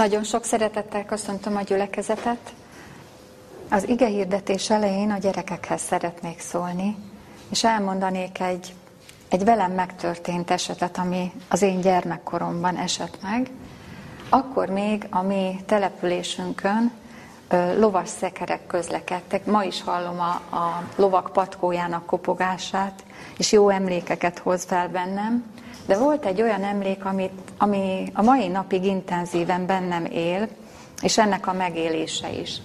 Nagyon sok szeretettel köszöntöm a gyülekezetet. Az igehirdetés elején a gyerekekhez szeretnék szólni, és elmondanék egy velem megtörtént esetet, ami az én gyermekkoromban esett meg. Akkor még a mi településünkön lovas szekerek közlekedtek. Ma is hallom a lovak patkójának kopogását, és jó emlékeket hoz fel bennem. De volt egy olyan emlék, ami a mai napig intenzíven bennem él, és ennek a megélése is.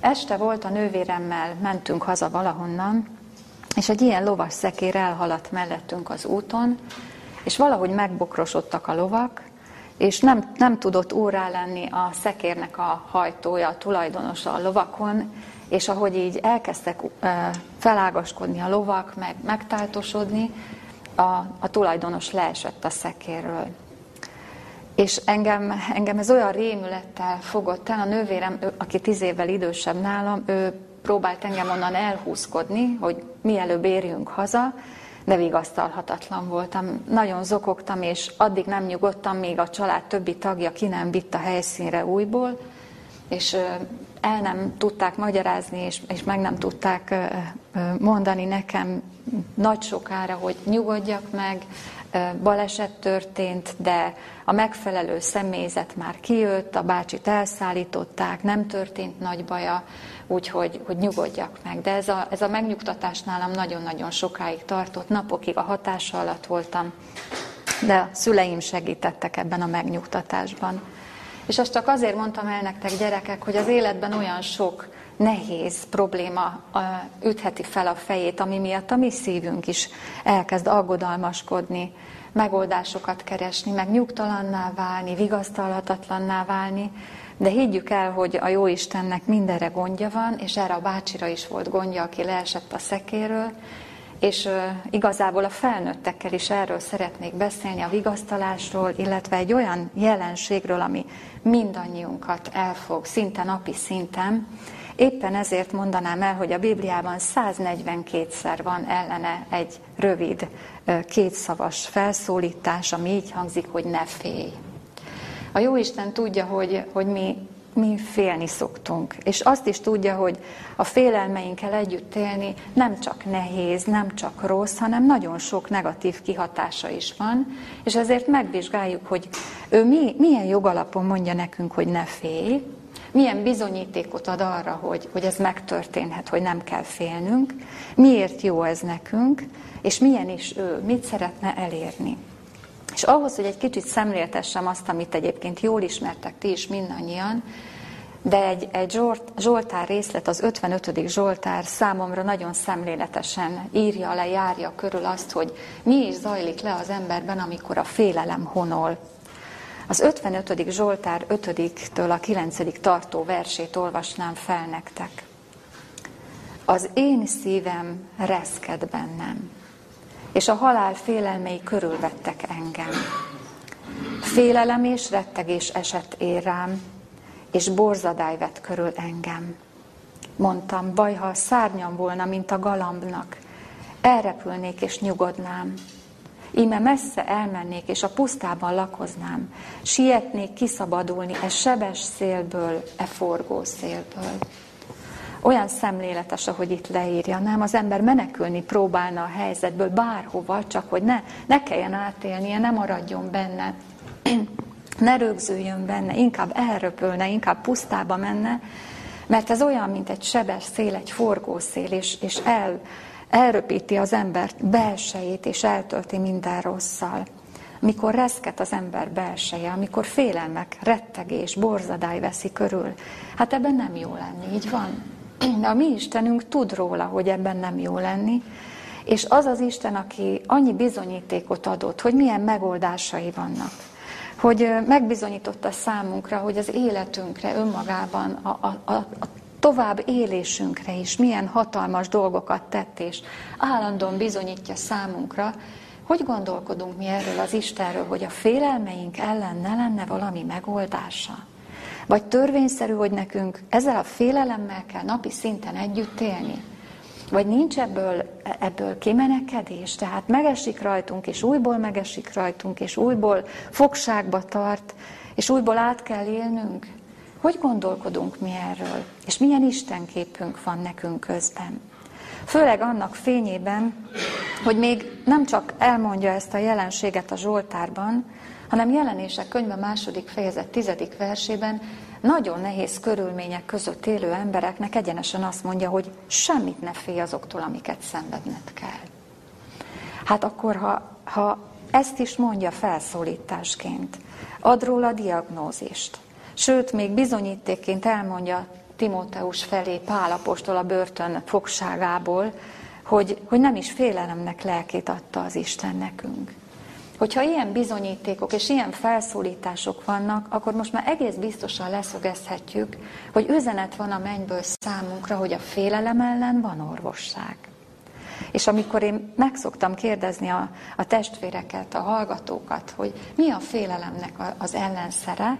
Este volt, a nővéremmel mentünk haza valahonnan, és egy ilyen lovas szekér elhaladt mellettünk az úton, és valahogy megbokrosodtak a lovak, és nem tudott úrrá lenni a szekérnek a hajtója, a tulajdonosa a lovakon, és ahogy így elkezdtek felágaskodni a lovak, megtáltosodni, a tulajdonos leesett a szekérről. És engem ez olyan rémülettel fogott el. A nővérem, aki 10 évvel idősebb nálam, ő próbált engem onnan elhúzkodni, hogy mielőbb érjünk haza, de vigasztalhatatlan voltam. Nagyon zokogtam, és addig nem nyugodtam, míg a család többi tagja ki nem vitt a helyszínre újból, és el nem tudták magyarázni, és meg nem tudták mondani nekem nagy sokára, hogy nyugodjak meg, baleset történt, de a megfelelő személyzet már kijött, a bácsit elszállították, nem történt nagy baja, úgyhogy nyugodjak meg. De ez a megnyugtatás nálam nagyon-nagyon sokáig tartott, napokig a hatása alatt voltam, de a szüleim segítettek ebben a megnyugtatásban. És ezt csak azért mondtam el nektek, gyerekek, hogy az életben olyan sok nehéz probléma ütheti fel a fejét, ami miatt a mi szívünk is elkezd aggodalmaskodni, megoldásokat keresni, meg nyugtalanná válni, vigasztalhatatlanná válni, de higgyük el, hogy a jó Istennek mindenre gondja van, és erre a bácsira is volt gondja, aki leesett a szekéről, és igazából a felnőttekkel is erről szeretnék beszélni, a vigasztalásról, illetve egy olyan jelenségről, ami mindannyiunkat elfog, szinte napi szinten. Éppen ezért mondanám el, hogy a Bibliában 142-szer van ellene egy rövid, kétszavas felszólítás, ami így hangzik, hogy ne félj. A Jóisten tudja, hogy mi félni szoktunk, és azt is tudja, hogy a félelmeinkkel együtt élni nem csak nehéz, nem csak rossz, hanem nagyon sok negatív kihatása is van, és ezért megvizsgáljuk, hogy ő milyen jogalapon mondja nekünk, hogy ne félj, milyen bizonyítékot ad arra, hogy ez megtörténhet, hogy nem kell félnünk, miért jó ez nekünk, és milyen is ő, mit szeretne elérni. És ahhoz, hogy egy kicsit szemléltessem azt, amit egyébként jól ismertek ti is mindannyian, de egy Zsoltár részlet, az 55. Zsoltár számomra nagyon szemléletesen írja le, járja körül azt, hogy mi is zajlik le az emberben, amikor a félelem honol. Az 55. Zsoltár 5-től a 9. tartó versét olvasnám fel nektek. Az én szívem reszked bennem, és a halál félelmei körülvettek engem. Félelem és rettegés esett ér rám, és borzadály vett körül engem. Mondtam, baj, ha a szárnyam volna, mint a galambnak, elrepülnék és nyugodnám. Íme messze elmennék, és a pusztában lakoznám. Sietnék kiszabadulni e sebes szélből, e forgó szélből. Olyan szemléletes, ahogy itt leírja, nem? Az ember menekülni próbálna a helyzetből bárhova, csak hogy ne kelljen átélnie, ne maradjon benne, ne rögzüljön benne, inkább elröpülne, inkább pusztába menne, mert ez olyan, mint egy sebes szél, egy forgó szél, és elröpíti az ember belsejét, és eltölti minden rosszal. Mikor reszket az ember belseje, amikor félelmek, rettegés, borzadály veszi körül, hát ebben nem jó lenni, így van. De a mi Istenünk tud róla, hogy ebben nem jó lenni, és az az Isten, aki annyi bizonyítékot adott, hogy milyen megoldásai vannak, hogy megbizonyította számunkra, hogy az életünkre önmagában, a tovább élésünkre is milyen hatalmas dolgokat tett, és állandóan bizonyítja számunkra. Hogy gondolkodunk mi erről az Istenről, hogy a félelmeink ellen ne lenne valami megoldása? Vagy törvényszerű, hogy nekünk ezzel a félelemmel kell napi szinten együtt élni? Vagy nincs ebből kimenekedés? Tehát megesik rajtunk, és újból fogságba tart, és újból át kell élnünk. Hogy gondolkodunk mi erről? És milyen istenképünk van nekünk közben? Főleg annak fényében, hogy még nem csak elmondja ezt a jelenséget a Zsoltárban, hanem Jelenések könyve 2. fejezet 10. versében nagyon nehéz körülmények között élő embereknek egyenesen azt mondja, hogy semmit ne félj azoktól, amiket szenvedned kell. Hát akkor, ha ezt is mondja felszólításként, ad róla diagnózist, sőt, még bizonyítékként elmondja Timóteus felé Pál apostol a börtön fogságából, hogy nem is félelemnek lelkét adta az Isten nekünk. Hogyha ilyen bizonyítékok és ilyen felszólítások vannak, akkor most már egész biztosan leszögezhetjük, hogy üzenet van a mennyből számunkra, hogy a félelem ellen van orvosság. És amikor én meg szoktam kérdezni a testvéreket, a hallgatókat, hogy mi a félelemnek az ellenszere,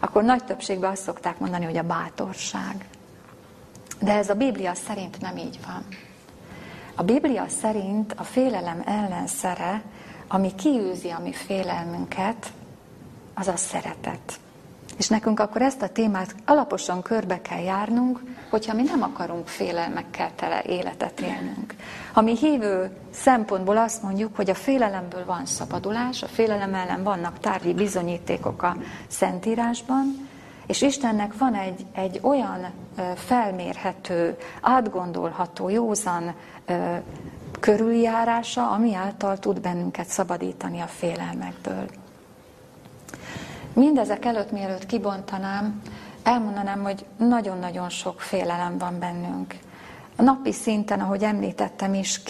akkor nagy többségben azt szokták mondani, hogy a bátorság. De ez a Biblia szerint nem így van. A Biblia szerint a félelem ellenszere, ami kiűzi a mi félelmünket, az a szeretet. És nekünk akkor ezt a témát alaposan körbe kell járnunk, hogyha mi nem akarunk félelmekkel tele életet élnünk. Ha mi hívő szempontból azt mondjuk, hogy a félelemből van szabadulás, a félelem ellen vannak tárgyi bizonyítékok a Szentírásban, és Istennek van egy olyan felmérhető, átgondolható, józan körüljárása, ami által tud bennünket szabadítani a félelmekből. Mindezek előtt, mielőtt kibontanám, elmondanám, hogy nagyon-nagyon sok félelem van bennünk. A napi szinten, ahogy említettem is,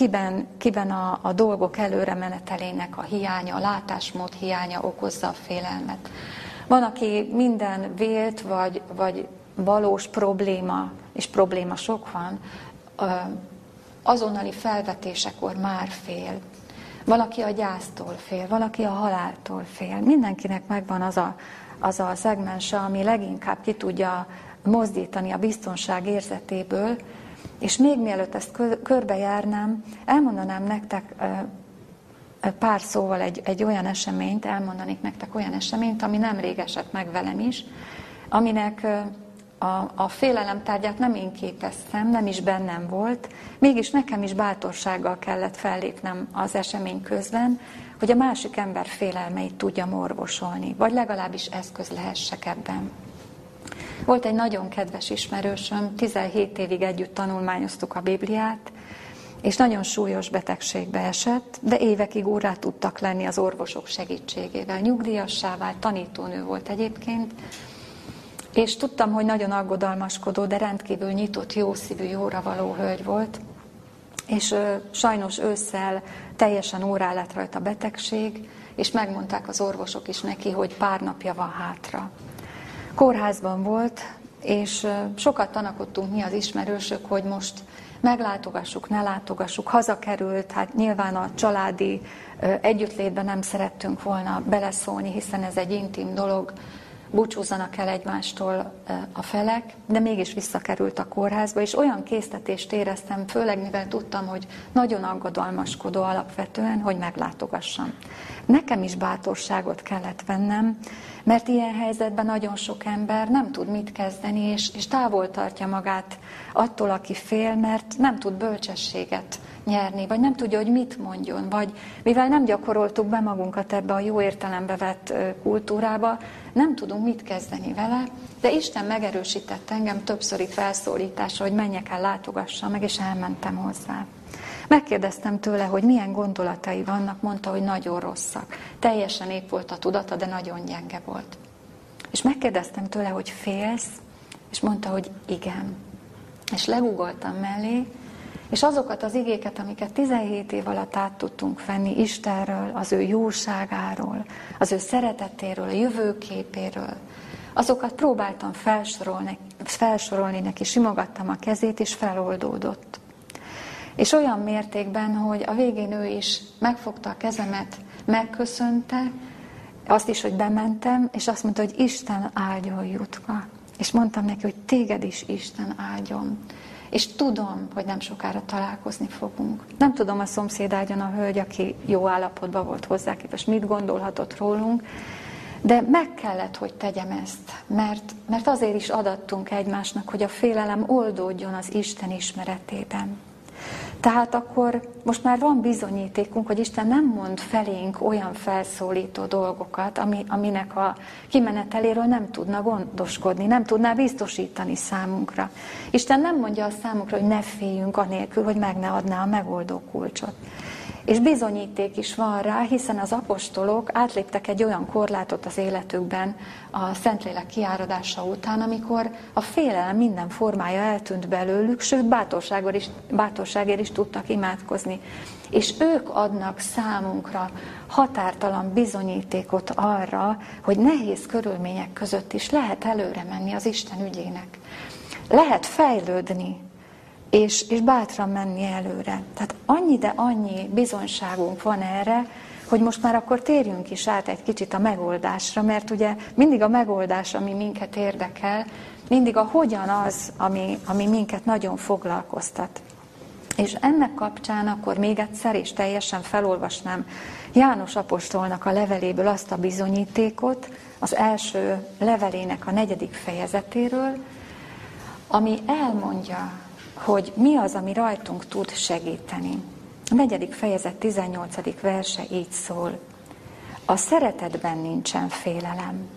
kiben a dolgok előre menetelének a hiánya, a látásmód hiánya okozza a félelmet. Van, aki minden vélt vagy valós probléma, és probléma sok van, azonnali felvetésekor már fél. Valaki a gyásztól fél, valaki a haláltól fél. Mindenkinek megvan az a szegmense, ami leginkább ki tudja mozdítani a biztonság érzetéből. És még mielőtt ezt körbejárnám, elmondanám nektek pár szóval egy olyan eseményt, ami nemrég esett meg velem is, aminek a félelem tárgyát nem én képeztem, nem is bennem volt, mégis nekem is bátorsággal kellett fellépnem az esemény közben, hogy a másik ember félelmeit tudjam orvosolni, vagy legalábbis eszköz lehessek ebben. Volt egy nagyon kedves ismerősöm, 17 évig együtt tanulmányoztuk a Bibliát, és nagyon súlyos betegségbe esett, de évekig órá tudtak lenni az orvosok segítségével. Nyugdíjassá vált, tanítónő volt egyébként, és tudtam, hogy nagyon aggodalmaskodó, de rendkívül nyitott, jószívű, jóra való hölgy volt, és sajnos ősszel teljesen órá lett rajta betegség, és megmondták az orvosok is neki, hogy pár napja van hátra. Kórházban volt, és sokat tanakodtunk mi az ismerősök, hogy most meglátogassuk, ne látogassuk, hazakerült, hát nyilván a családi együttlétben nem szerettünk volna beleszólni, hiszen ez egy intim dolog, búcsúzzanak el egymástól a felek, de mégis visszakerült a kórházba, és olyan késztetést éreztem, főleg mivel tudtam, hogy nagyon aggodalmaskodó alapvetően, hogy meglátogassam. Nekem is bátorságot kellett vennem, mert ilyen helyzetben nagyon sok ember nem tud mit kezdeni, és távol tartja magát attól, aki fél, mert nem tud bölcsességet nyerni, vagy nem tudja, hogy mit mondjon, vagy mivel nem gyakoroltuk be magunkat ebbe a jó értelembe vett kultúrába, nem tudunk mit kezdeni vele, de Isten megerősített engem többszöri felszólításra, hogy menjek el, látogassam meg, és elmentem hozzá. Megkérdeztem tőle, hogy milyen gondolatai vannak, mondta, hogy nagyon rosszak. Teljesen épp volt a tudata, de nagyon gyenge volt. És megkérdeztem tőle, hogy félsz, és mondta, hogy igen. És legugoltam mellé, és azokat az igéket, amiket 17 év alatt át tudtunk venni Istenről, az ő jóságáról, az ő szeretetéről, a jövőképéről, azokat próbáltam felsorolni neki, simogattam a kezét, és feloldódott. És olyan mértékben, hogy a végén ő is megfogta a kezemet, megköszönte, azt is, hogy bementem, és azt mondta, hogy Isten áldjon, Jutka. És mondtam neki, hogy téged is Isten áldjon. És tudom, hogy nem sokára találkozni fogunk. Nem tudom, a szomszéd ágyon a hölgy, aki jó állapotban volt hozzá képest, mit gondolhatott rólunk, De meg kellett, hogy tegyem ezt, mert azért is adattunk egymásnak, hogy a félelem oldódjon az Isten ismeretében. Tehát akkor most már van bizonyítékunk, hogy Isten nem mond felénk olyan felszólító dolgokat, aminek a kimeneteléről nem tudna gondoskodni, nem tudná biztosítani számunkra. Isten nem mondja a számunkra, hogy ne féljünk anélkül, hogy meg ne adná a megoldó kulcsot. És bizonyíték is van rá, hiszen az apostolok átléptek egy olyan korlátot az életükben a Szentlélek kiáradása után, amikor a félelem minden formája eltűnt belőlük, sőt bátorságért is tudtak imádkozni. És ők adnak számunkra határtalan bizonyítékot arra, hogy nehéz körülmények között is lehet előre menni az Isten ügyének. Lehet fejlődni. És bátran menni előre. Tehát annyi, de annyi bizonyságunk van erre, hogy most már akkor térjünk is át egy kicsit a megoldásra, mert ugye mindig a megoldás, ami minket érdekel, mindig a hogyan az, ami minket nagyon foglalkoztat. És ennek kapcsán akkor még egyszer, és teljesen felolvasnám János apostolnak a leveléből azt a bizonyítékot, az első levelének a 4. fejezetéről, ami elmondja, hogy mi az, ami rajtunk tud segíteni. A 4. fejezet 18. verse így szól. A szeretetben nincsen félelem.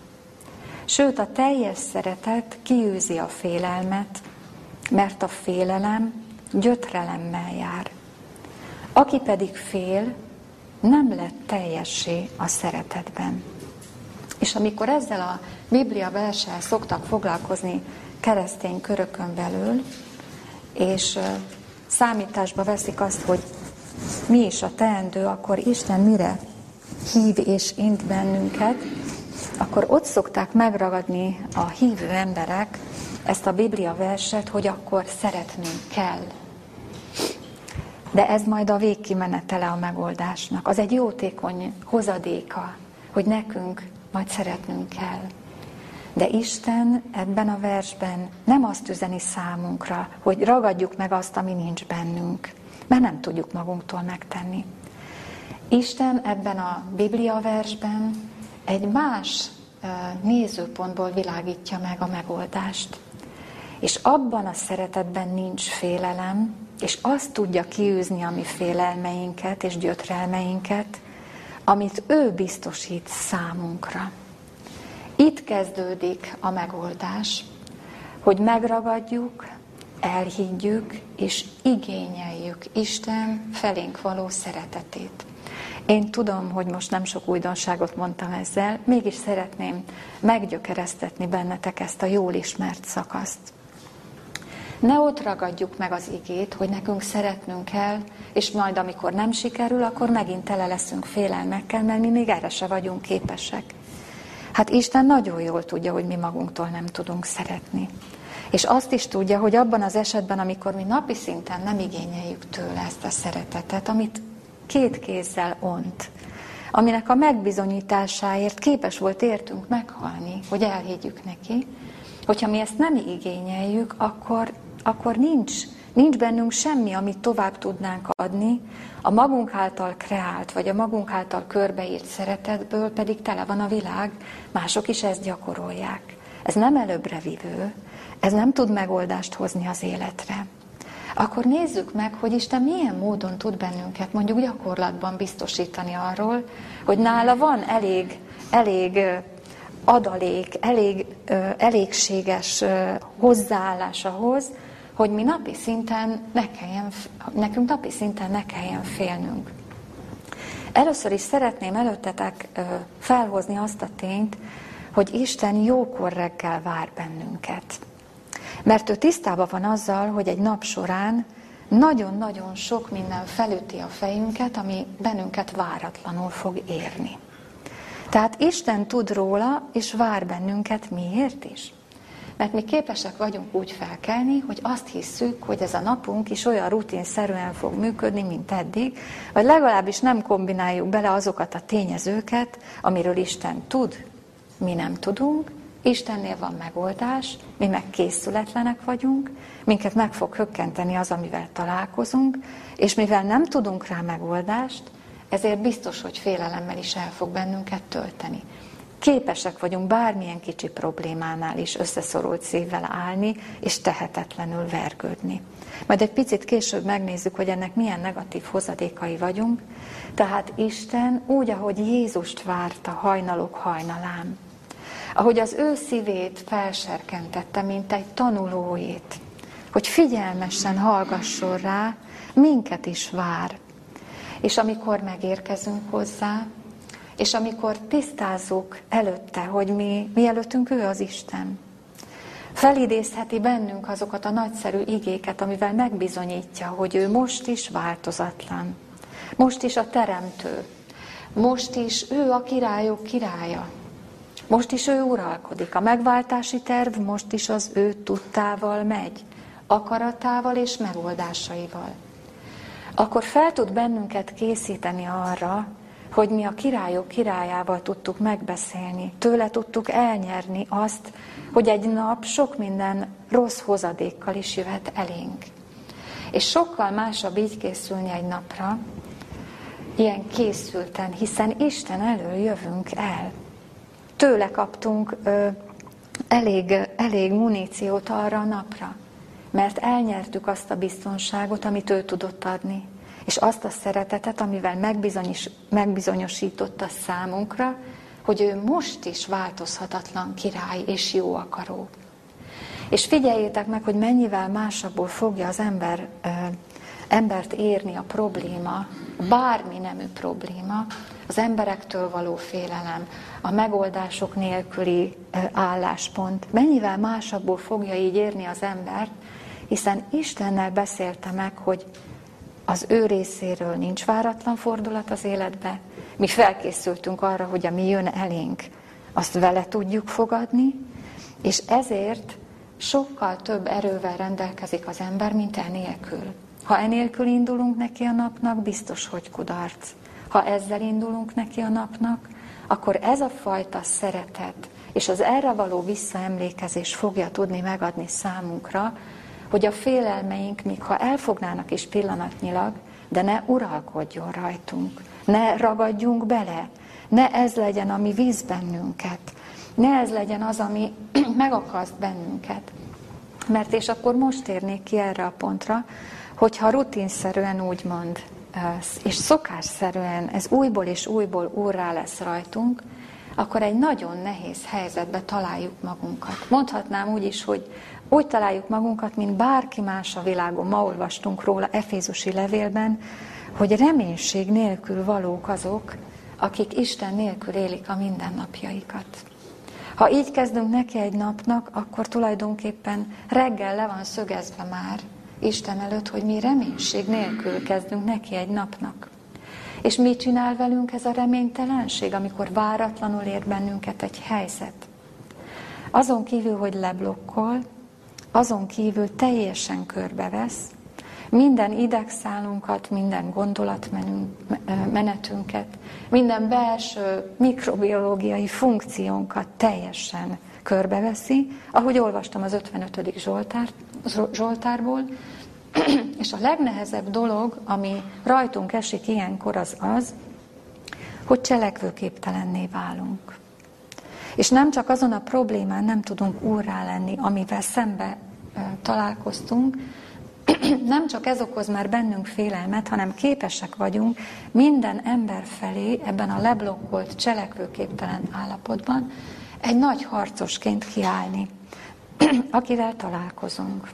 Sőt, a teljes szeretet kiűzi a félelmet, mert a félelem gyötrelemmel jár. Aki pedig fél, nem lett teljessé a szeretetben. És amikor ezzel a Biblia verssel szoktak foglalkozni keresztény körökön belül, és számításba veszik azt, hogy mi is a teendő, akkor Isten mire hív és int bennünket, akkor ott szokták megragadni a hívő emberek ezt a Biblia verset, hogy akkor szeretnünk kell. De ez majd a végkimenetele a megoldásnak. Az egy jótékony hozadéka, hogy nekünk majd szeretnünk kell. De Isten ebben a versben nem azt üzeni számunkra, hogy ragadjuk meg azt, ami nincs bennünk, mert nem tudjuk magunktól megtenni. Isten ebben a Biblia versben egy más nézőpontból világítja meg a megoldást. És abban a szeretetben nincs félelem, és azt tudja kiűzni a mi félelmeinket és gyötrelmeinket, amit ő biztosít számunkra. Itt kezdődik a megoldás, hogy megragadjuk, elhiggyük és igényeljük Isten felénk való szeretetét. Én tudom, hogy most nem sok újdonságot mondtam ezzel, mégis szeretném meggyökeresztetni bennetek ezt a jól ismert szakaszt. Ne ott ragadjuk meg az igét, hogy nekünk szeretnünk kell, és majd amikor nem sikerül, akkor megint tele leszünk félelmekkel, mert mi még erre se vagyunk képesek. Hát Isten nagyon jól tudja, hogy mi magunktól nem tudunk szeretni. És azt is tudja, hogy abban az esetben, amikor mi napi szinten nem igényeljük tőle ezt a szeretetet, amit két kézzel ont, aminek a megbizonyításáért képes volt értünk meghalni, hogy elhiggyük neki, hogyha mi ezt nem igényeljük, akkor nincs bennünk semmi, amit tovább tudnánk adni, a magunk által kreált, vagy a magunk által körbeírt szeretetből pedig tele van a világ, mások is ezt gyakorolják. Ez nem előbbrevivő, ez nem tud megoldást hozni az életre. Akkor nézzük meg, hogy Isten milyen módon tud bennünket mondjuk gyakorlatban biztosítani arról, hogy nála van elég adalék, elégséges hozzáállás ahhoz, hogy mi napi szinten nekünk napi szinten ne kelljen félnünk. Először is szeretném előttetek felhozni azt a tényt, hogy Isten jókor reggel vár bennünket. Mert ő tisztában van azzal, hogy egy nap során nagyon-nagyon sok minden felüti a fejünket, ami bennünket váratlanul fog érni. Tehát Isten tud róla, és vár bennünket miért is. Mert mi képesek vagyunk úgy felkelni, hogy azt hisszük, hogy ez a napunk is olyan rutinszerűen fog működni, mint eddig, vagy legalábbis nem kombináljuk bele azokat a tényezőket, amiről Isten tud, mi nem tudunk, Istennél van megoldás, mi meg készületlenek vagyunk, minket meg fog hökkenteni az, amivel találkozunk, és mivel nem tudunk rá megoldást, ezért biztos, hogy félelemmel is el fog bennünket tölteni. Képesek vagyunk bármilyen kicsi problémánál is összeszorult szívvel állni, és tehetetlenül vergődni. Majd egy picit később megnézzük, hogy ennek milyen negatív hozadékai vagyunk. Tehát Isten úgy, ahogy Jézust várta hajnalok hajnalán, ahogy az ő szívét felserkentette, mint egy tanulójét, hogy figyelmesen hallgasson rá, minket is vár. És amikor megérkezünk hozzá, és amikor tisztázzuk előtte, hogy mielőttünk ő az Isten, felidézheti bennünk azokat a nagyszerű igéket, amivel megbizonyítja, hogy ő most is változatlan, most is a teremtő, most is ő a királyok királya, most is ő uralkodik, a megváltási terv most is az ő tudtával megy, akaratával és megoldásaival. Akkor fel tud bennünket készíteni arra, hogy mi a királyok királyával tudtuk megbeszélni, tőle tudtuk elnyerni azt, hogy egy nap sok minden rossz hozadékkal is jöhet elénk. És sokkal másabb így készülni egy napra, ilyen készülten, hiszen Isten elől jövünk el. Tőle kaptunk elég muníciót arra a napra, mert elnyertük azt a biztonságot, amit ő tudott adni, és azt a szeretetet, amivel megbizonyosította számunkra, hogy ő most is változhatatlan király és jó akaró. És figyeljétek meg, hogy mennyivel másabból fogja az embert érni a probléma, bármi nemű probléma, az emberektől való félelem, a megoldások nélküli álláspont. Mennyivel másabból fogja így érni az embert, hiszen Istennel beszélte meg, hogy az ő részéről nincs váratlan fordulat az életbe. Mi felkészültünk arra, hogy ami jön elénk, azt vele tudjuk fogadni, és ezért sokkal több erővel rendelkezik az ember, mint enélkül. Ha enélkül indulunk neki a napnak, biztos, hogy kudarc. Ha ezzel indulunk neki a napnak, akkor ez a fajta szeretet és az erre való visszaemlékezés fogja tudni megadni számunkra, hogy a félelmeink, míg ha elfognának is pillanatnyilag, de ne uralkodjon rajtunk, ne ragadjunk bele, ne ez legyen, ami visz bennünket, ne ez legyen az, ami megakaszt bennünket. Mert és akkor most térnék ki erre a pontra, hogyha rutinszerűen úgymond, és szokásszerűen ez újból és újból úrrá lesz rajtunk, akkor egy nagyon nehéz helyzetbe találjuk magunkat. Mondhatnám úgy is, hogy úgy találjuk magunkat, mint bárki más a világon. Ma olvastunk róla Efézusi levélben, hogy reménység nélkül valók azok, akik Isten nélkül élik a mindennapjaikat. Ha így kezdünk neki egy napnak, akkor tulajdonképpen reggel le van szögezve már Isten előtt, hogy mi reménység nélkül kezdünk neki egy napnak. És mit csinál velünk ez a reménytelenség, amikor váratlanul ér bennünket egy helyzet? Azon kívül, hogy leblokkol, azon kívül teljesen körbevesz, minden idegszálunkat, minden gondolatmenetünket, minden belső mikrobiológiai funkciónkat teljesen körbeveszi, ahogy olvastam az 55. Zsoltárból, és a legnehezebb dolog, ami rajtunk esik ilyenkor, az az, hogy cselekvőképtelenné válunk. És nem csak azon a problémán nem tudunk úrrá lenni, amivel szembe találkoztunk, nem csak ez okoz már bennünk félelmet, hanem képesek vagyunk minden ember felé ebben a leblokkolt, cselekvőképtelen állapotban egy nagy harcosként kiállni, akivel találkozunk.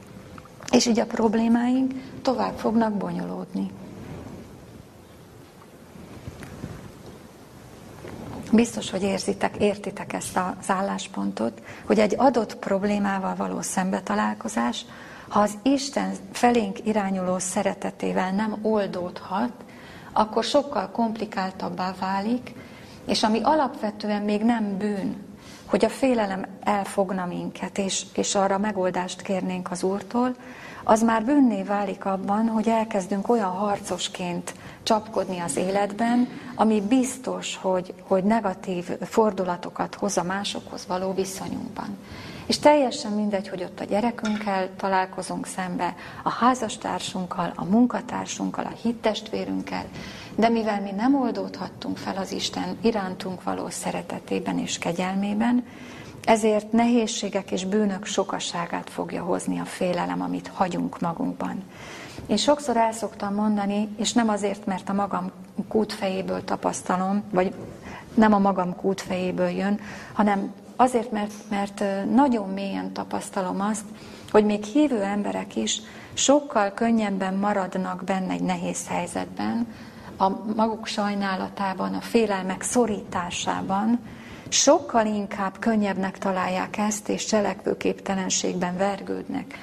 És így a problémáink tovább fognak bonyolódni. Biztos, hogy értitek ezt az álláspontot, hogy egy adott problémával való szembetalálkozás, ha az Isten felénk irányuló szeretetével nem oldódhat, akkor sokkal komplikáltabbá válik, és ami alapvetően még nem bűn, hogy a félelem elfogna minket, és arra megoldást kérnénk az Úrtól, az már bűnné válik abban, hogy elkezdünk olyan harcosként csapkodni az életben, ami biztos, hogy negatív fordulatokat hoz a másokhoz való viszonyunkban. És teljesen mindegy, hogy ott a gyerekünkkel találkozunk szembe, a házastársunkkal, a munkatársunkkal, a hittestvérünkkel, de mivel mi nem oldódhattunk fel az Isten irántunk való szeretetében és kegyelmében, ezért nehézségek és bűnök sokaságát fogja hozni a félelem, amit hagyunk magunkban. Én sokszor el szoktam mondani, és nem azért, mert a magam kútfejéből tapasztalom, vagy nem a magam kútfejéből jön, hanem azért, mert nagyon mélyen tapasztalom azt, hogy még hívő emberek is sokkal könnyebben maradnak benne egy nehéz helyzetben, a maguk sajnálatában, a félelmek szorításában, sokkal inkább könnyebbnek találják ezt, és cselekvőképtelenségben vergődnek.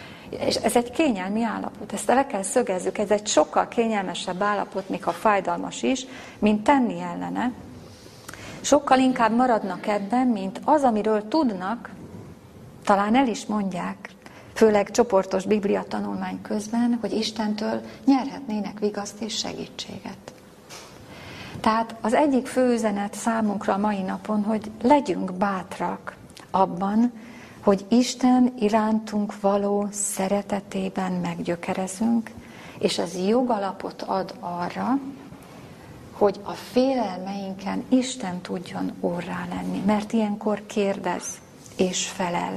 És ez egy kényelmi állapot, ezt le kell szögezzük, ez egy sokkal kényelmesebb állapot, még ha fájdalmas is, mint tenni ellene. Sokkal inkább maradnak ebben, mint az, amiről tudnak, talán el is mondják, főleg csoportos Biblia tanulmány közben, hogy Istentől nyerhetnének vigaszt és segítséget. Tehát az egyik fő üzenet számunkra a mai napon, hogy legyünk bátrak abban, hogy Isten irántunk való szeretetében meggyökerezünk, és ez jogalapot ad arra, hogy a félelmeinken Isten tudjon orrá lenni, mert ilyenkor kérdez és felel.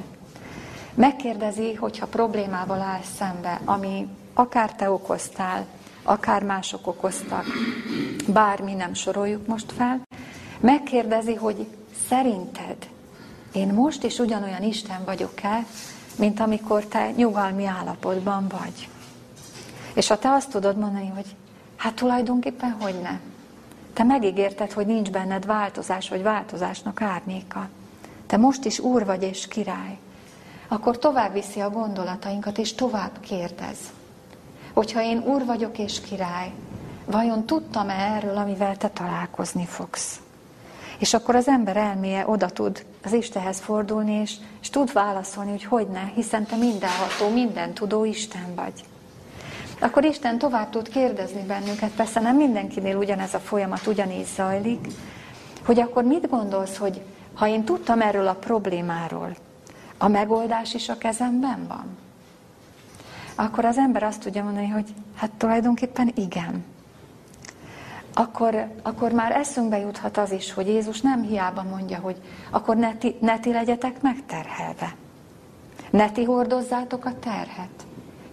Megkérdezi, hogyha problémával áll szembe, ami akár te okoztál, akár mások okoztak, bármi, nem soroljuk most fel, megkérdezi, hogy szerinted én most is ugyanolyan Isten vagyok-e, mint amikor te nyugalmi állapotban vagy. És ha te azt tudod mondani, hogy hát tulajdonképpen hogyne. Te megígérted, hogy nincs benned változás, vagy változásnak árnyéka. Te most is úr vagy és király. Akkor tovább viszi a gondolatainkat, és tovább kérdez. Hogyha én úr vagyok és király, vajon tudtam-e erről, amivel te találkozni fogsz? És akkor az ember elméje oda tud az Istenhez fordulni, és tud válaszolni, hogy hogyne, hiszen te mindenható, mindentudó Isten vagy. Akkor Isten tovább tud kérdezni bennünket, persze nem mindenkinél ugyanez a folyamat ugyanígy zajlik, hogy akkor mit gondolsz, hogy ha én tudtam erről a problémáról, a megoldás is a kezemben van? Akkor az ember azt tudja mondani, hogy hát tulajdonképpen igen. Akkor már eszünkbe juthat az is, hogy Jézus nem hiába mondja, hogy akkor ne ti legyetek megterhelve. Ne ti hordozzátok a terhet.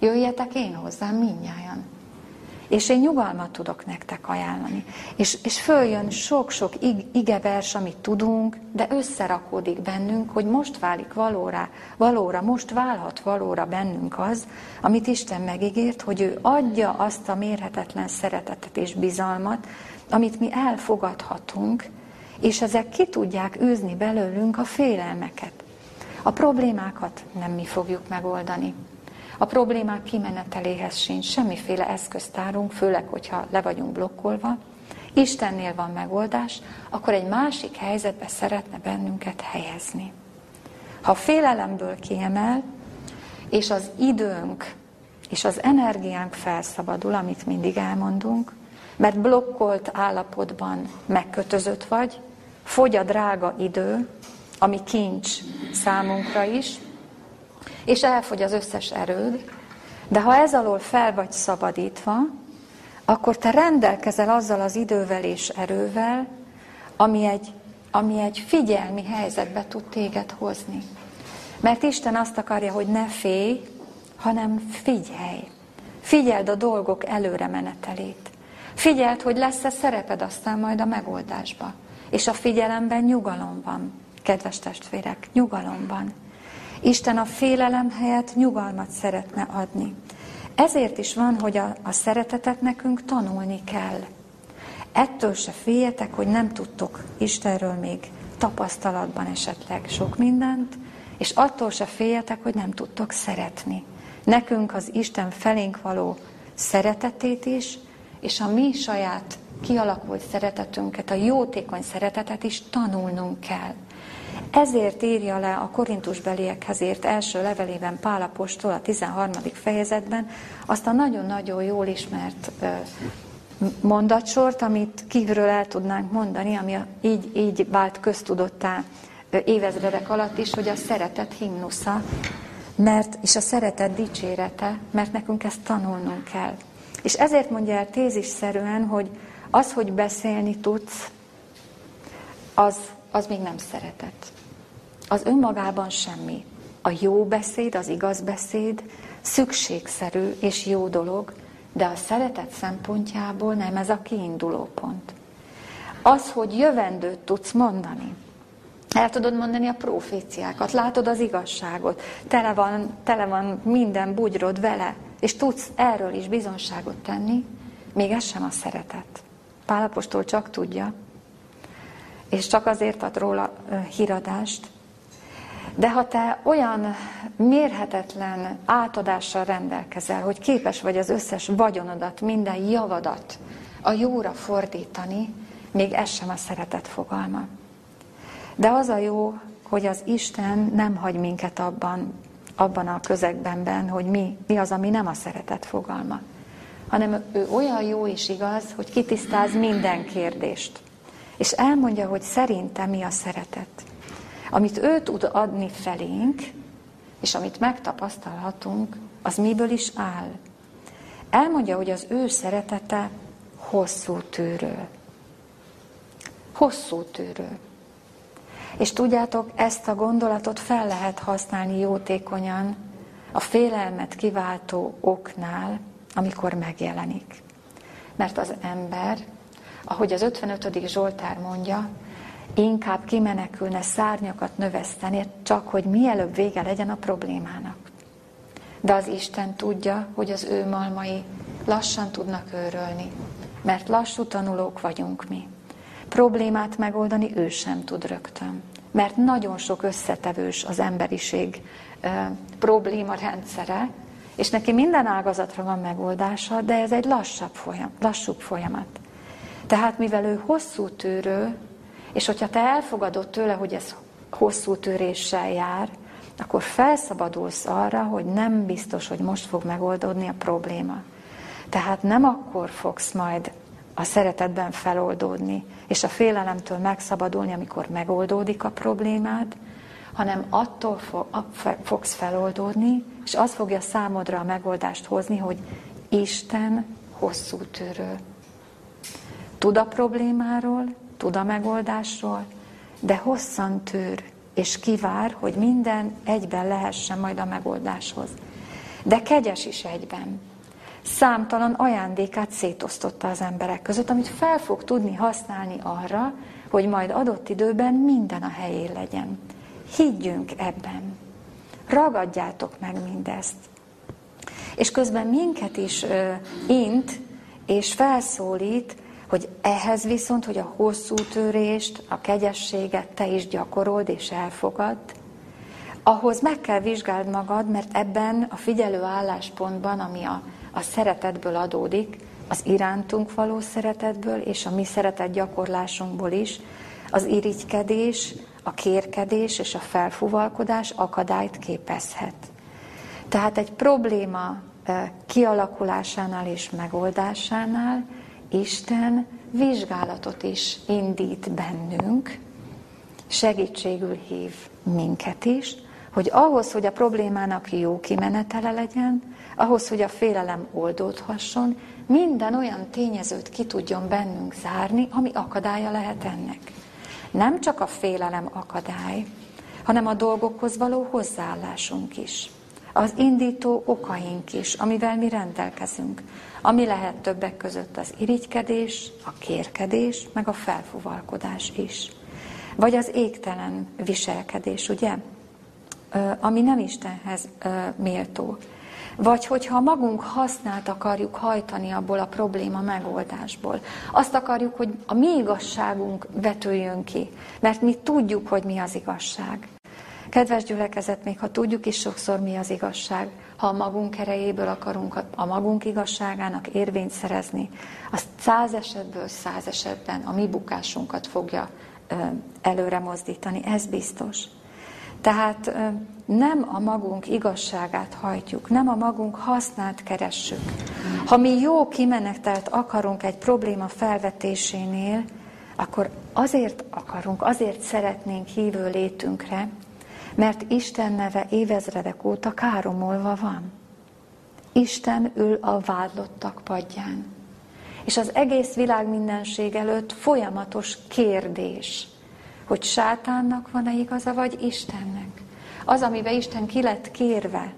Jöjjetek én hozzám mindnyájan. És én nyugalmat tudok nektek ajánlani. És följön sok-sok igevers, amit tudunk, de összerakódik bennünk, hogy most válik valóra, most válhat valóra bennünk az, amit Isten megígért, hogy ő adja azt a mérhetetlen szeretetet és bizalmat, amit mi elfogadhatunk, és ezek ki tudják űzni belőlünk a félelmeket. A problémákat nem mi fogjuk megoldani. A problémák kimeneteléhez sincs semmiféle eszköztárunk, főleg, hogyha le vagyunk blokkolva. Istennél van megoldás, akkor egy másik helyzetbe szeretne bennünket helyezni. Ha félelemből kiemel, és az időnk és az energiánk felszabadul, amit mindig elmondunk, mert blokkolt állapotban megkötözött vagy, fogy a drága idő, ami kincs számunkra is, és elfogy az összes erőd, de ha ez alól fel vagy szabadítva, akkor te rendelkezel azzal az idővel és erővel, ami egy figyelmi helyzetbe tud téged hozni. Mert Isten azt akarja, hogy ne félj, hanem figyelj. Figyeld a dolgok előre menetelét. Figyeld, hogy lesz-e szereped aztán majd a megoldásba. És a figyelemben nyugalom van, kedves testvérek, nyugalom van. Isten a félelem helyett nyugalmat szeretne adni. Ezért is van, hogy a szeretetet nekünk tanulni kell. Ettől se féljetek, hogy nem tudtok Istenről még tapasztalatban esetleg sok mindent, és attól se féljetek, hogy nem tudtok szeretni. Nekünk az Isten felénk való szeretetét is, és a mi saját kialakult szeretetünket, a jótékony szeretetet is tanulnunk kell. Ezért írja le a korintusbeliekhez írt első levelében Pál apostol a 13. fejezetben azt a nagyon-nagyon jól ismert mondatsort, amit kívülről el tudnánk mondani, ami így vált köztudottá évezredek alatt is, hogy a szeretet himnusza, és a szeretet dicsérete, mert nekünk ezt tanulnunk kell. És ezért mondja el tézisszerűen, hogy Az, hogy beszélni tudsz, az még nem szeretet. Az önmagában semmi. A jó beszéd, az igaz beszéd szükségszerű és jó dolog, de a szeretet szempontjából nem ez a kiinduló pont. Az, hogy jövendőt tudsz mondani. El tudod mondani a proféciákat, látod az igazságot, tele van minden bugyrod vele, és tudsz erről is bizonságot tenni, még ez sem a szeretet. Pál apostol csak tudja, és csak azért ad róla híradást. De ha te olyan mérhetetlen átadással rendelkezel, hogy képes vagy az összes vagyonodat, minden javadat a jóra fordítani, még ez sem a szeretet fogalma. De az a jó, hogy az Isten nem hagy minket abban a közegben, hogy mi az, ami nem a szeretet fogalma. Hanem ő olyan jó és igaz, hogy kitisztáz minden kérdést. És elmondja, hogy szerinte mi a szeretet. Amit ő tud adni felénk, és amit megtapasztalhatunk, az miből is áll. Elmondja, hogy az ő szeretete hosszú tűrő. Hosszú tűrő. És tudjátok, ezt a gondolatot fel lehet használni jótékonyan a félelmet kiváltó oknál, amikor megjelenik. Mert az ember, ahogy az 55. Zsoltár mondja, inkább kimenekülne szárnyakat növeszteni, csak hogy mielőbb vége legyen a problémának. De az Isten tudja, hogy az ő malmai lassan tudnak őrölni, mert lassú tanulók vagyunk mi. Problémát megoldani ő sem tud rögtön, mert nagyon sok összetevős az emberiség probléma rendszere, és neki minden ágazatra van megoldása, de ez egy lassúbb folyamat. Tehát mivel ő hosszú tűrő, és hogyha te elfogadod tőle, hogy ez hosszú tűréssel jár, akkor felszabadulsz arra, hogy nem biztos, hogy most fog megoldódni a probléma. Tehát nem akkor fogsz majd a szeretetben feloldódni, és a félelemtől megszabadulni, amikor megoldódik a problémád, hanem attól fogsz feloldódni, és az fogja számodra a megoldást hozni, hogy Isten hosszú tűrő. Tud a problémáról, tud a megoldásról, de hosszan tűr, és kivár, hogy minden egyben lehessen majd a megoldáshoz. De kegyes is egyben. Számtalan ajándékát szétosztotta az emberek között, amit fel fog tudni használni arra, hogy majd adott időben minden a helyén legyen. Higgyünk ebben. Ragadjátok meg mindezt. És közben minket is int és felszólít, hogy ehhez viszont, hogy a hosszú tűrést, a kegyességet te is gyakorold és elfogadd, ahhoz meg kell vizsgáld magad, mert ebben a figyelő álláspontban, ami a szeretetből adódik, az irántunk való szeretetből és a mi szeretet gyakorlásunkból is, az irigykedés, a kérkedés és a felfúvalkodás akadályt képezhet. Tehát egy probléma kialakulásánál és megoldásánál Isten vizsgálatot is indít bennünk, segítségül hív minket is, hogy ahhoz, hogy a problémának jó kimenetele legyen, ahhoz, hogy a félelem oldódhasson, minden olyan tényezőt ki tudjon bennünk zárni, ami akadálya lehet ennek. Nem csak a félelem akadály, hanem a dolgokhoz való hozzáállásunk is. Az indító okaink is, amivel mi rendelkezünk, ami lehet többek között az irigykedés, a kérkedés, meg a felfúvalkodás is. Vagy az égtelen viselkedés, ugye? Ami nem Istenhez méltó. Vagy hogyha magunk hasznát akarjuk hajtani abból a probléma megoldásból. Azt akarjuk, hogy a mi igazságunk vetüljön ki, mert mi tudjuk, hogy mi az igazság. Kedves gyülekezet, még ha tudjuk is sokszor, mi az igazság, ha a magunk erejéből akarunk a magunk igazságának érvényt szerezni, azt 100 esetből 100 esetben a mi bukásunkat fogja előre mozdítani, ez biztos. Tehát nem a magunk igazságát hajtjuk, nem a magunk hasznát keressük. Ha mi jó kimenetelt akarunk egy probléma felvetésénél, akkor azért akarunk, azért szeretnénk hívő létünkre, mert Isten neve évezredek óta káromolva van. Isten ül a vádlottak padján. és az egész világ mindenség előtt folyamatos kérdés, hogy sátánnak van-e igaza, vagy Istennek. Az, amiben Isten ki lett kérve,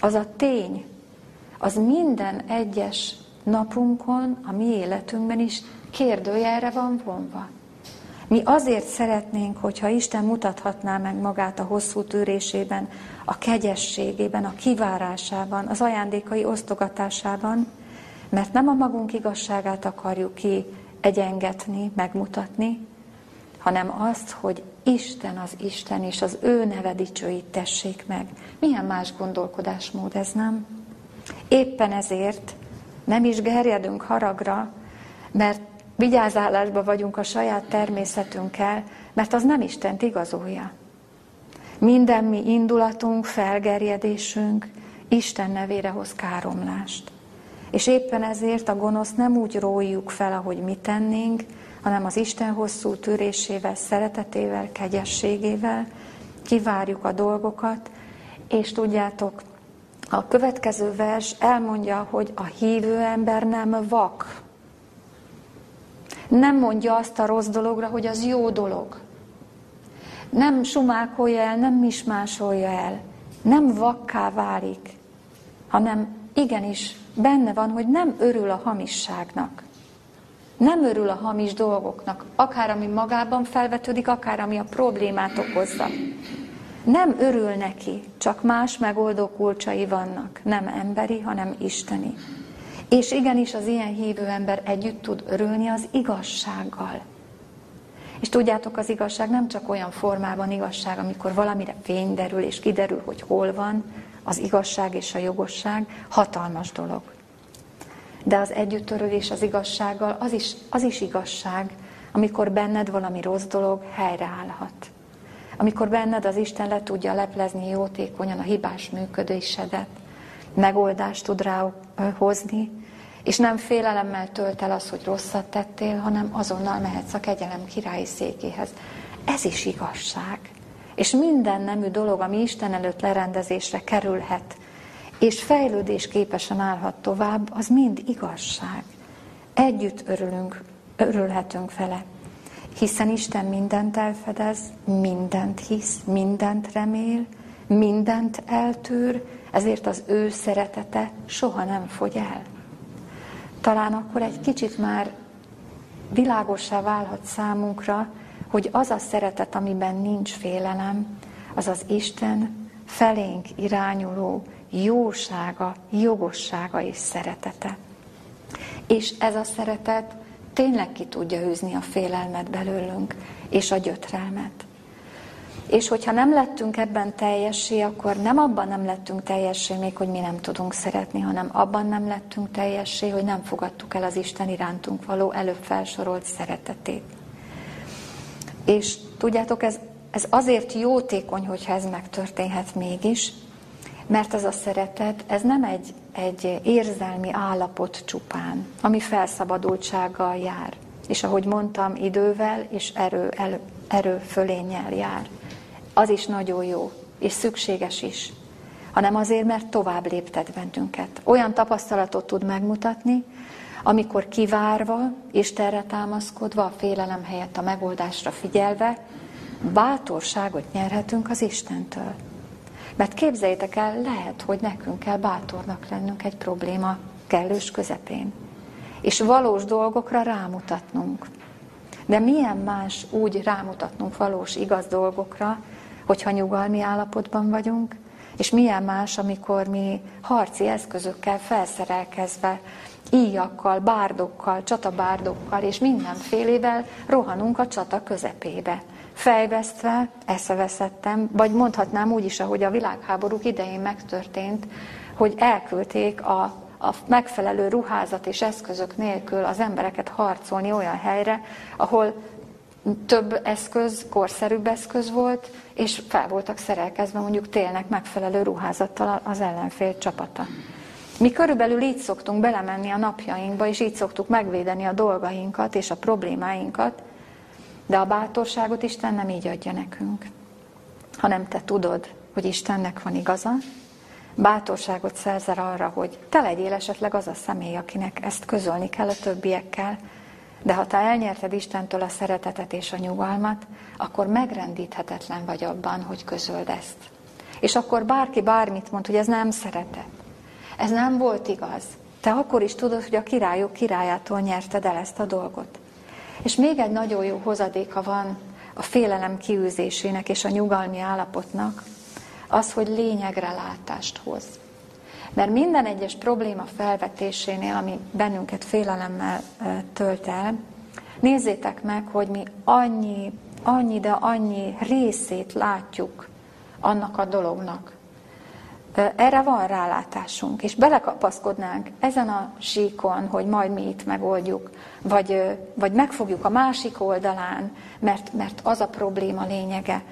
az a tény, az minden egyes napunkon, a mi életünkben is kérdőjelre van vonva. Mi azért szeretnénk, hogyha Isten mutathatná meg magát a hosszú tűrésében, a kegyességében, a kivárásában, az ajándékai osztogatásában, mert nem a magunk igazságát akarjuk kiegyengetni, megmutatni, hanem azt, hogy Isten az Isten, és az ő neve dicsőit tessék meg. Milyen más gondolkodásmód ez, nem? Éppen ezért nem is gerjedünk haragra, mert vigyázálásban vagyunk a saját természetünkkel, mert az nem Istent igazolja. Minden mi indulatunk, felgerjedésünk Isten nevére hoz káromlást. És éppen ezért a gonoszt nem úgy rójuk fel, ahogy mi tennénk, hanem az Isten hosszú tűrésével, szeretetével, kegyességével kivárjuk a dolgokat, és tudjátok, a következő vers elmondja, hogy a hívő ember nem vak. Nem mondja azt a rossz dologra, hogy az jó dolog. Nem sumákolja el, nem mismásolja el. Nem vakká válik, hanem igenis benne van, hogy nem örül a hamisságnak. Nem örül a hamis dolgoknak, akár ami magában felvetődik, akár ami a problémát okozza. Nem örül neki, csak más megoldó kulcsai vannak. Nem emberi, hanem isteni. És igenis az ilyen hívő ember együtt tud örülni az igazsággal. És tudjátok, az igazság nem csak olyan formában igazság, amikor valamire fény derül és kiderül, hogy hol van, az igazság és a jogosság hatalmas dolog. De az együttörülés az igazsággal az is igazság, amikor benned valami rossz dolog helyreállhat. Amikor benned az Isten le tudja leplezni jótékonyan a hibás működésedet, megoldást tud rá hozni, és nem félelemmel tölt el az, hogy rosszat tettél, hanem azonnal mehetsz a kegyelem királyi székéhez. Ez is igazság. És minden nemű dolog, ami Isten előtt lerendezésre kerülhet, és fejlődésképesen állhat tovább, az mind igazság. Együtt örülhetünk vele. Hiszen Isten mindent elfedez, mindent hisz, mindent remél, mindent eltűr, ezért az ő szeretete soha nem fogy el. Talán akkor egy kicsit már világossá válhat számunkra, hogy az a szeretet, amiben nincs félelem, az az Isten felénk irányuló jósága, jogossága és szeretete. És ez a szeretet tényleg ki tudja űzni a félelmet belőlünk, és a gyötrelmet. És hogyha nem lettünk ebben teljessé, akkor nem abban nem lettünk teljessé még, hogy mi nem tudunk szeretni, hanem abban nem lettünk teljessé, hogy nem fogadtuk el az Isten irántunk való előbb felsorolt szeretetét. És tudjátok, ez azért jótékony, hogyha ez megtörténhet mégis, mert ez a szeretet, ez nem egy érzelmi állapot csupán, ami felszabadultsággal jár. És ahogy mondtam, idővel és erő fölénnyel jár. Az is nagyon jó, és szükséges is, hanem azért, mert tovább léptet bennünket. Olyan tapasztalatot tud megmutatni, amikor kivárva, Istenre támaszkodva, a félelem helyett a megoldásra figyelve, bátorságot nyerhetünk az Istentől. Mert képzeljétek el, lehet, hogy nekünk kell bátornak lennünk egy probléma kellős közepén. És valós dolgokra rámutatnunk. De milyen más úgy rámutatnunk valós, igaz dolgokra, hogyha nyugalmi állapotban vagyunk, és milyen más, amikor mi harci eszközökkel felszerelkezve, íjakkal, bárdokkal, csatabárdokkal és mindenfélével rohanunk a csata közepébe. Fejvesztve, eszeveszettem, vagy mondhatnám úgy is, ahogy a világháborúk idején megtörtént, hogy elküldték a megfelelő ruházat és eszközök nélkül az embereket harcolni olyan helyre, ahol több eszköz, korszerűbb eszköz volt, és fel voltak szerelkezve mondjuk télnek megfelelő ruházattal az ellenfél csapata. Mi körülbelül így szoktunk belemenni a napjainkba, és így szoktuk megvédeni a dolgainkat és a problémáinkat, de a bátorságot Isten nem így adja nekünk, hanem te tudod, hogy Istennek van igaza, bátorságot szerzel arra, hogy te legyél esetleg az a személy, akinek ezt közölni kell a többiekkel, de ha te elnyerted Istentől a szeretetet és a nyugalmat, akkor megrendíthetetlen vagy abban, hogy közöld ezt. És akkor bárki bármit mond, hogy ez nem szeretet, ez nem volt igaz. Te akkor is tudod, hogy a királyok királyától nyerted el ezt a dolgot. És még egy nagyon jó hozadéka van a félelem kiűzésének és a nyugalmi állapotnak, az, hogy lényegre látást hoz. Mert minden egyes probléma felvetésénél, ami bennünket félelemmel tölt el, nézzétek meg, hogy mi annyi részét látjuk annak a dolognak. Erre van rálátásunk, és belekapaszkodnánk ezen a síkon, hogy majd mi itt megoldjuk, vagy megfogjuk a másik oldalán, mert az a probléma lényege.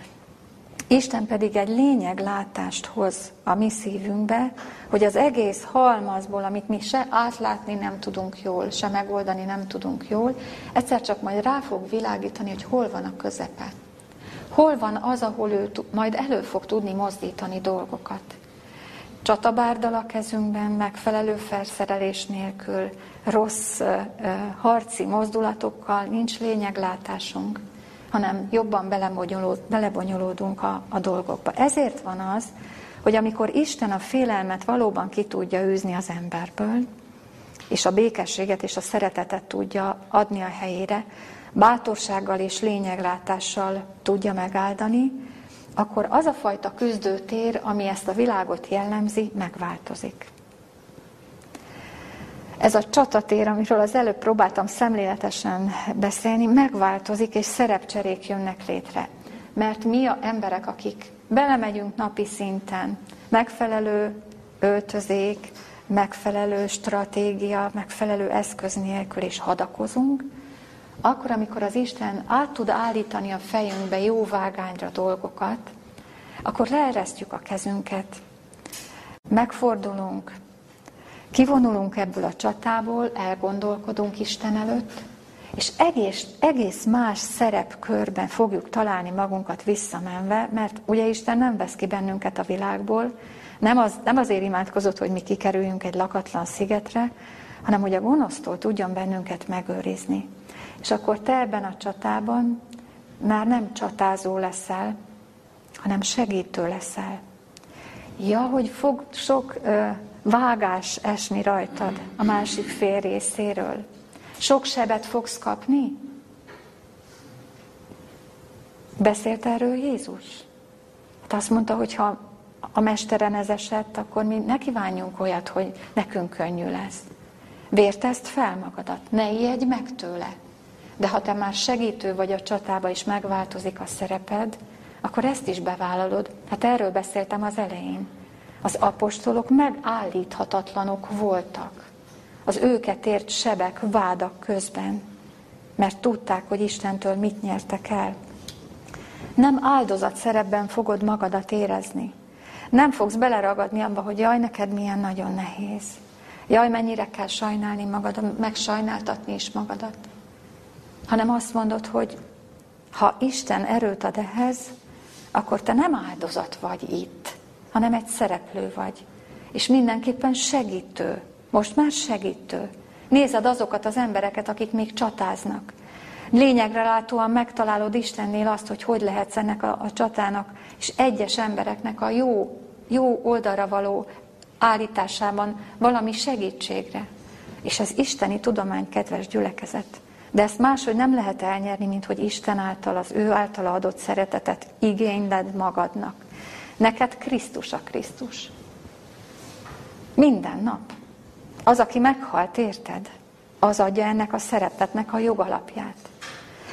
Isten pedig egy lényeglátást hoz a mi szívünkbe, hogy az egész halmazból, amit mi se átlátni nem tudunk jól, se megoldani nem tudunk jól, egyszer csak majd rá fog világítani, hogy hol van a közepe. Hol van az, ahol ő majd elő fog tudni mozdítani dolgokat. Csatabárdal a kezünkben, megfelelő felszerelés nélkül, rossz harci mozdulatokkal nincs lényeglátásunk, hanem jobban belebonyolódunk a dolgokba. Ezért van az, hogy amikor Isten a félelmet valóban ki tudja űzni az emberből, és a békességet és a szeretetet tudja adni a helyére, bátorsággal és lényeglátással tudja megáldani, akkor az a fajta küzdőtér, ami ezt a világot jellemzi, megváltozik. Ez a csatatér, amiről az előbb próbáltam szemléletesen beszélni, megváltozik, és szerepcserék jönnek létre. Mert mi a emberek, akik belemegyünk napi szinten, megfelelő öltözék, megfelelő stratégia, megfelelő eszköz nélkül is hadakozunk, akkor, amikor az Isten át tud állítani a fejünkbe jó vágányra dolgokat, akkor leeresztjük a kezünket, megfordulunk, kivonulunk ebből a csatából, elgondolkodunk Isten előtt, és egész más szerepkörben fogjuk találni magunkat visszamenve, mert ugye Isten nem vesz ki bennünket a világból, nem azért imádkozott, hogy mi kikerüljünk egy lakatlan szigetre, hanem hogy a gonosztól tudjon bennünket megőrizni. És akkor te ebben a csatában már nem csatázó leszel, hanem segítő leszel. Ja, hogy fog sok vágás esni rajtad a másik fél részéről. Sok sebet fogsz kapni? Beszélt erről Jézus? Hát azt mondta, hogy ha a mesteren ez esett, akkor mi ne kívánjunk olyat, hogy nekünk könnyű lesz. Vértezd fel magadat, ne ijedj meg tőle. De ha te már segítő vagy a csatába, és megváltozik a szereped, akkor ezt is bevállalod. Hát erről beszéltem az elején. Az apostolok megállíthatatlanok voltak. Az őket ért sebek, vádak közben, mert tudták, hogy Istentől mit nyertek el. Nem áldozat szerepben fogod magadat érezni. Nem fogsz beleragadni abba, hogy jaj, neked milyen nagyon nehéz. Jaj, mennyire kell sajnálni magadat, megsajnáltatni is magadat. Hanem azt mondod, hogy ha Isten erőt ad ehhez, akkor te nem áldozat vagy itt, hanem egy szereplő vagy. És mindenképpen segítő. Most már segítő. Nézed azokat az embereket, akik még csatáznak. Lényegre látóan megtalálod Istennél azt, hogy hogy lehetsz ennek a csatának, és egyes embereknek a jó oldalra való állításában valami segítségre. És ez isteni tudomány, kedves gyülekezet. De ezt máshogy nem lehet elnyerni, mint hogy Isten által, az ő általa adott szeretetet igényled magadnak. Neked Krisztus a Krisztus. Minden nap. Az, aki meghalt, érted? Az adja ennek a szeretetnek a jogalapját.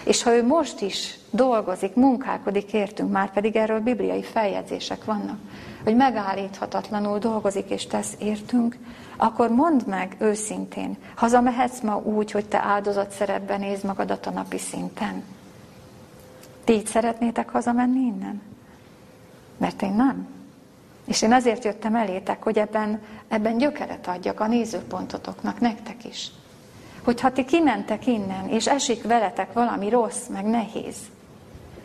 És ha ő most is dolgozik, munkálkodik, értünk, már pedig erről bibliai feljegyzések vannak, hogy megállíthatatlanul dolgozik és tesz, értünk, akkor mondd meg őszintén, hazamehetsz ma úgy, hogy te áldozat szerepben nézd magadat a napi szinten. Ti így szeretnétek hazamenni innen? Mert én nem. És én azért jöttem elétek, hogy ebben gyökeret adjak a nézőpontotoknak, nektek is. Hogyha ti kimentek innen, és esik veletek valami rossz, meg nehéz,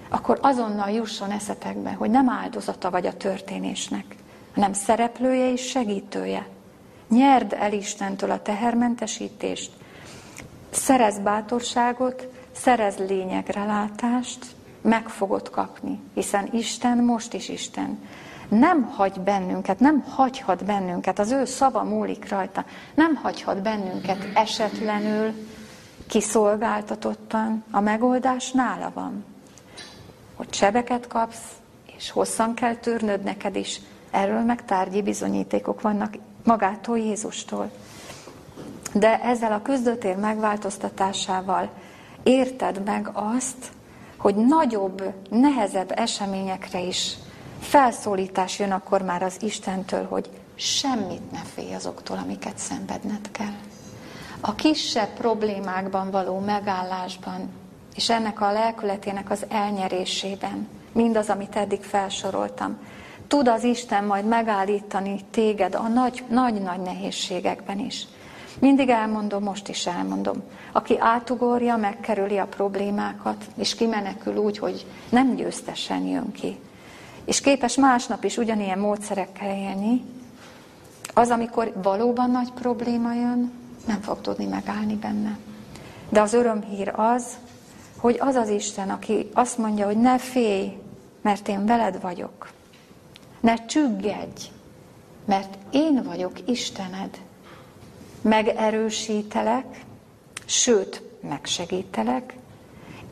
akkor azonnal jusson eszetekbe, hogy nem áldozata vagy a történésnek, hanem szereplője és segítője. Nyerd el Istentől a tehermentesítést, szerez bátorságot, szerez lényegre látást, meg fogod kapni, hiszen Isten most is Isten. Nem hagy bennünket, nem hagyhat bennünket, az ő szava múlik rajta, nem hagyhat bennünket esetlenül, kiszolgáltatottan, a megoldás nála van. Hogy sebeket kapsz, és hosszan kell tűrnöd neked is, erről meg tárgyi bizonyítékok vannak magától Jézustól. De ezzel a küzdőtér megváltoztatásával érted meg azt, hogy nagyobb, nehezebb eseményekre is felszólítás jön akkor már az Istentől, hogy semmit ne félj azoktól, amiket szenvedned kell. A kisebb problémákban való megállásban, és ennek a lelkületének az elnyerésében, mindaz, amit eddig felsoroltam, tud az Isten majd megállítani téged a nagy-nagy nehézségekben is. Mindig elmondom, most is elmondom. Aki átugorja, megkerüli a problémákat, és kimenekül úgy, hogy nem győztesen jön ki. És képes másnap is ugyanilyen módszerekkel élni, az, amikor valóban nagy probléma jön, nem fog tudni megállni benne. De az örömhír az, hogy az az Isten, aki azt mondja, hogy ne félj, mert én veled vagyok. Ne csüggedj, mert én vagyok Istened. Megerősítelek, sőt, megsegítelek,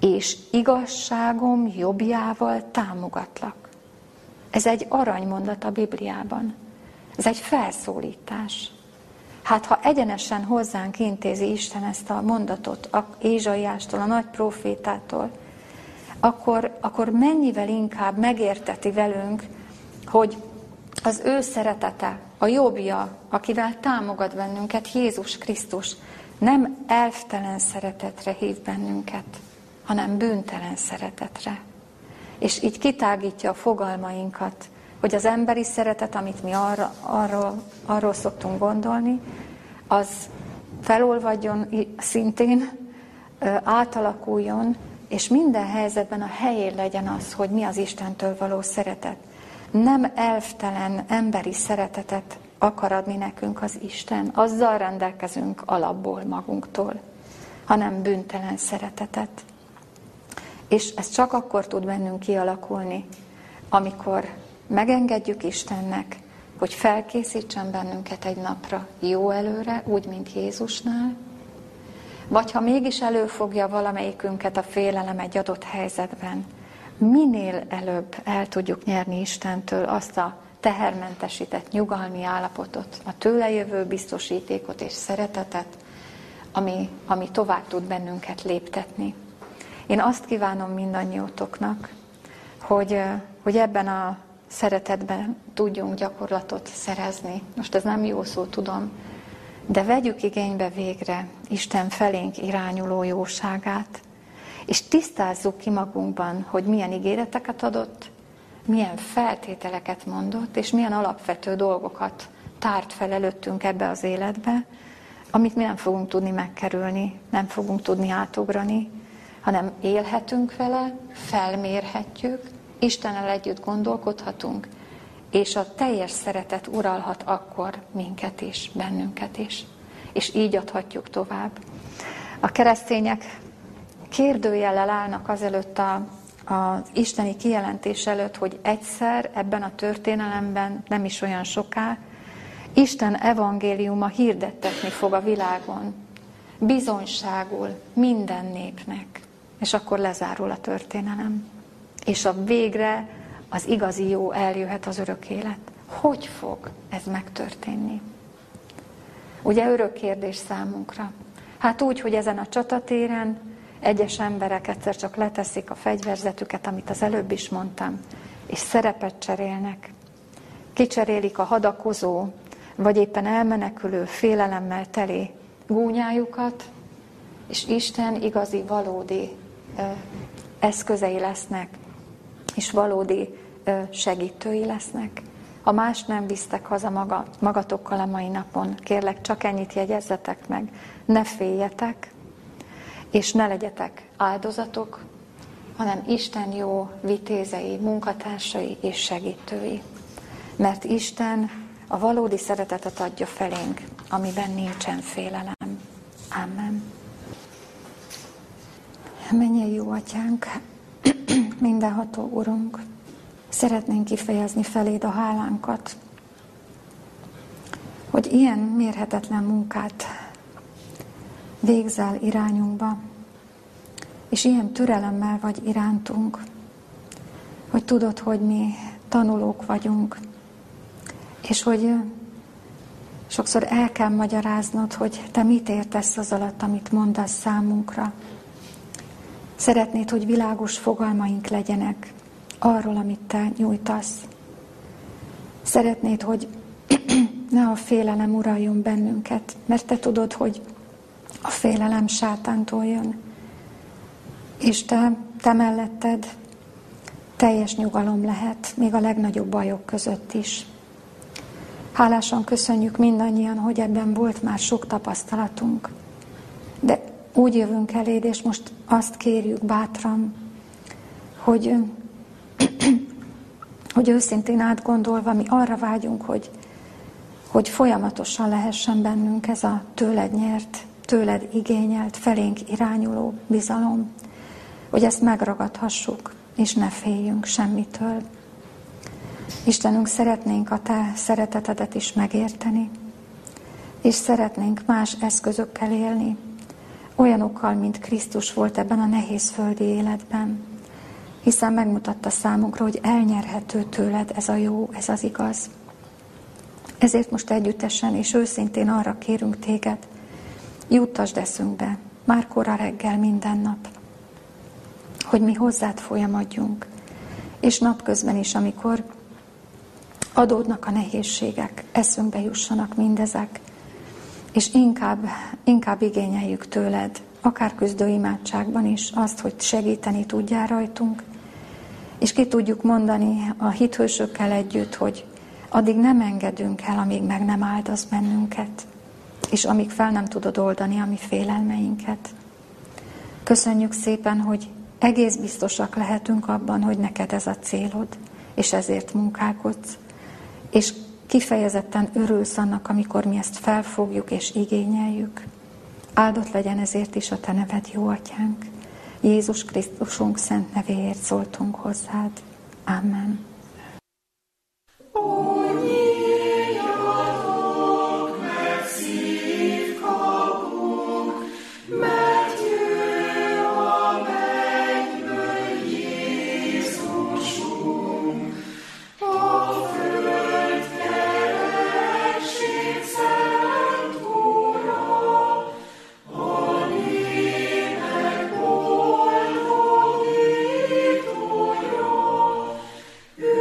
és igazságom jobbjával támogatlak. Ez egy aranymondat a Bibliában. Ez egy felszólítás. Hát, ha egyenesen hozzánk intézi Isten ezt a mondatot, Ézsaiástól, a nagy prófétától, akkor mennyivel inkább megérteti velünk, hogy az ő szeretete, a jobbja, akivel támogat bennünket, Jézus Krisztus, nem elvtelen szeretetre hív bennünket, hanem bűntelen szeretetre. És így kitágítja a fogalmainkat, hogy az emberi szeretet, amit mi arról szoktunk gondolni, az felolvadjon szintén, átalakuljon, és minden helyzetben a helyén legyen az, hogy mi az Istentől való szeretet. Nem elvtelen emberi szeretetet akar adni nekünk az Isten, azzal rendelkezünk alapból magunktól, hanem bűntelen szeretetet. És ez csak akkor tud bennünk kialakulni, amikor megengedjük Istennek, hogy felkészítsen bennünket egy napra jó előre, úgy, mint Jézusnál, vagy ha mégis előfogja valamelyikünket a félelem egy adott helyzetben, minél előbb el tudjuk nyerni Istentől azt a tehermentesített nyugalmi állapotot, a tőle jövő biztosítékot és szeretetet, ami tovább tud bennünket léptetni. Én azt kívánom mindannyiótoknak, hogy ebben a szeretetben tudjunk gyakorlatot szerezni. Most ez nem jó szó, tudom, de vegyük igénybe végre Isten felénk irányuló jóságát, és tisztázzuk ki magunkban, hogy milyen ígéreteket adott, milyen feltételeket mondott, és milyen alapvető dolgokat tárt fel előttünk ebbe az életbe, amit mi nem fogunk tudni megkerülni, nem fogunk tudni átugrani, hanem élhetünk vele, felmérhetjük, Istennel együtt gondolkodhatunk, és a teljes szeretet uralhat akkor minket is, bennünket is. És így adhatjuk tovább. A keresztények kérdőjellel állnak azelőtt az isteni kijelentés előtt, hogy egyszer ebben a történelemben, nem is olyan soká, Isten evangéliuma hirdettetni fog a világon, bizonyságul minden népnek. És akkor lezárul a történelem. És a végre az igazi jó eljöhet, az örök élet. Hogy fog ez megtörténni? Ugye örök kérdés számunkra. Hát úgy, hogy ezen a csatatéren egyes emberek egyszer csak leteszik a fegyverzetüket, amit az előbb is mondtam, és szerepet cserélnek. Kicserélik a hadakozó, vagy éppen elmenekülő, félelemmel teli gúnyájukat, és Isten igazi, valódi eszközei lesznek, és valódi segítői lesznek. Ha más nem visztek haza magatokkal a mai napon, kérlek, csak ennyit jegyezzetek meg. Ne féljetek, és ne legyetek áldozatok, hanem Isten jó vitézei, munkatársai és segítői. mert Isten a valódi szeretetet adja felénk, amiben nincsen félelem. Amen. Mennyei jó Atyánk, mindenható Urunk, szeretnénk kifejezni feléd a hálánkat, hogy ilyen mérhetetlen munkát végzel irányunkba, és ilyen türelemmel vagy irántunk, hogy tudod, hogy mi tanulók vagyunk, és hogy sokszor el kell magyaráznod, hogy te mit értesz az alatt, amit mondasz számunkra. Szeretnéd, hogy világos fogalmaink legyenek arról, amit te nyújtasz. Szeretnéd, hogy ne a félelem uraljon bennünket, mert te tudod, hogy a félelem sátántól jön. És te melletted teljes nyugalom lehet, még a legnagyobb bajok között is. Hálásan köszönjük mindannyian, hogy ebben volt már sok tapasztalatunk. De úgy jövünk eléd, és most azt kérjük bátran, hogy őszintén átgondolva mi arra vágyunk, hogy folyamatosan lehessen bennünk ez a tőled nyert, tőled igényelt, felénk irányuló bizalom, hogy ezt megragadhassuk, és ne féljünk semmitől. Istenünk, szeretnénk a te szeretetedet is megérteni, és szeretnénk más eszközökkel élni, olyanokkal, mint Krisztus volt ebben a nehéz földi életben, hiszen megmutatta számunkra, hogy elnyerhető tőled ez a jó, ez az igaz. Ezért most együttesen és őszintén arra kérünk téged, juttasd eszünkbe, már kora reggel minden nap, hogy mi hozzád folyamadjunk, és napközben is, amikor adódnak a nehézségek, eszünkbe jussanak mindezek, és inkább igényeljük tőled, akár küzdő imádságban is azt, hogy segíteni tudjál rajtunk, és ki tudjuk mondani a hithősökkel együtt, hogy addig nem engedünk el, amíg meg nem áldasz bennünket, és amíg fel nem tudod oldani a mi félelmeinket. Köszönjük szépen, hogy egész biztosak lehetünk abban, hogy neked ez a célod, és ezért munkálkodsz, és kifejezetten örülsz annak, amikor mi ezt felfogjuk és igényeljük. Áldott legyen ezért is a te neved, jó Atyánk. Jézus Krisztusunk szent nevéért szóltunk hozzád. Amen. Yeah.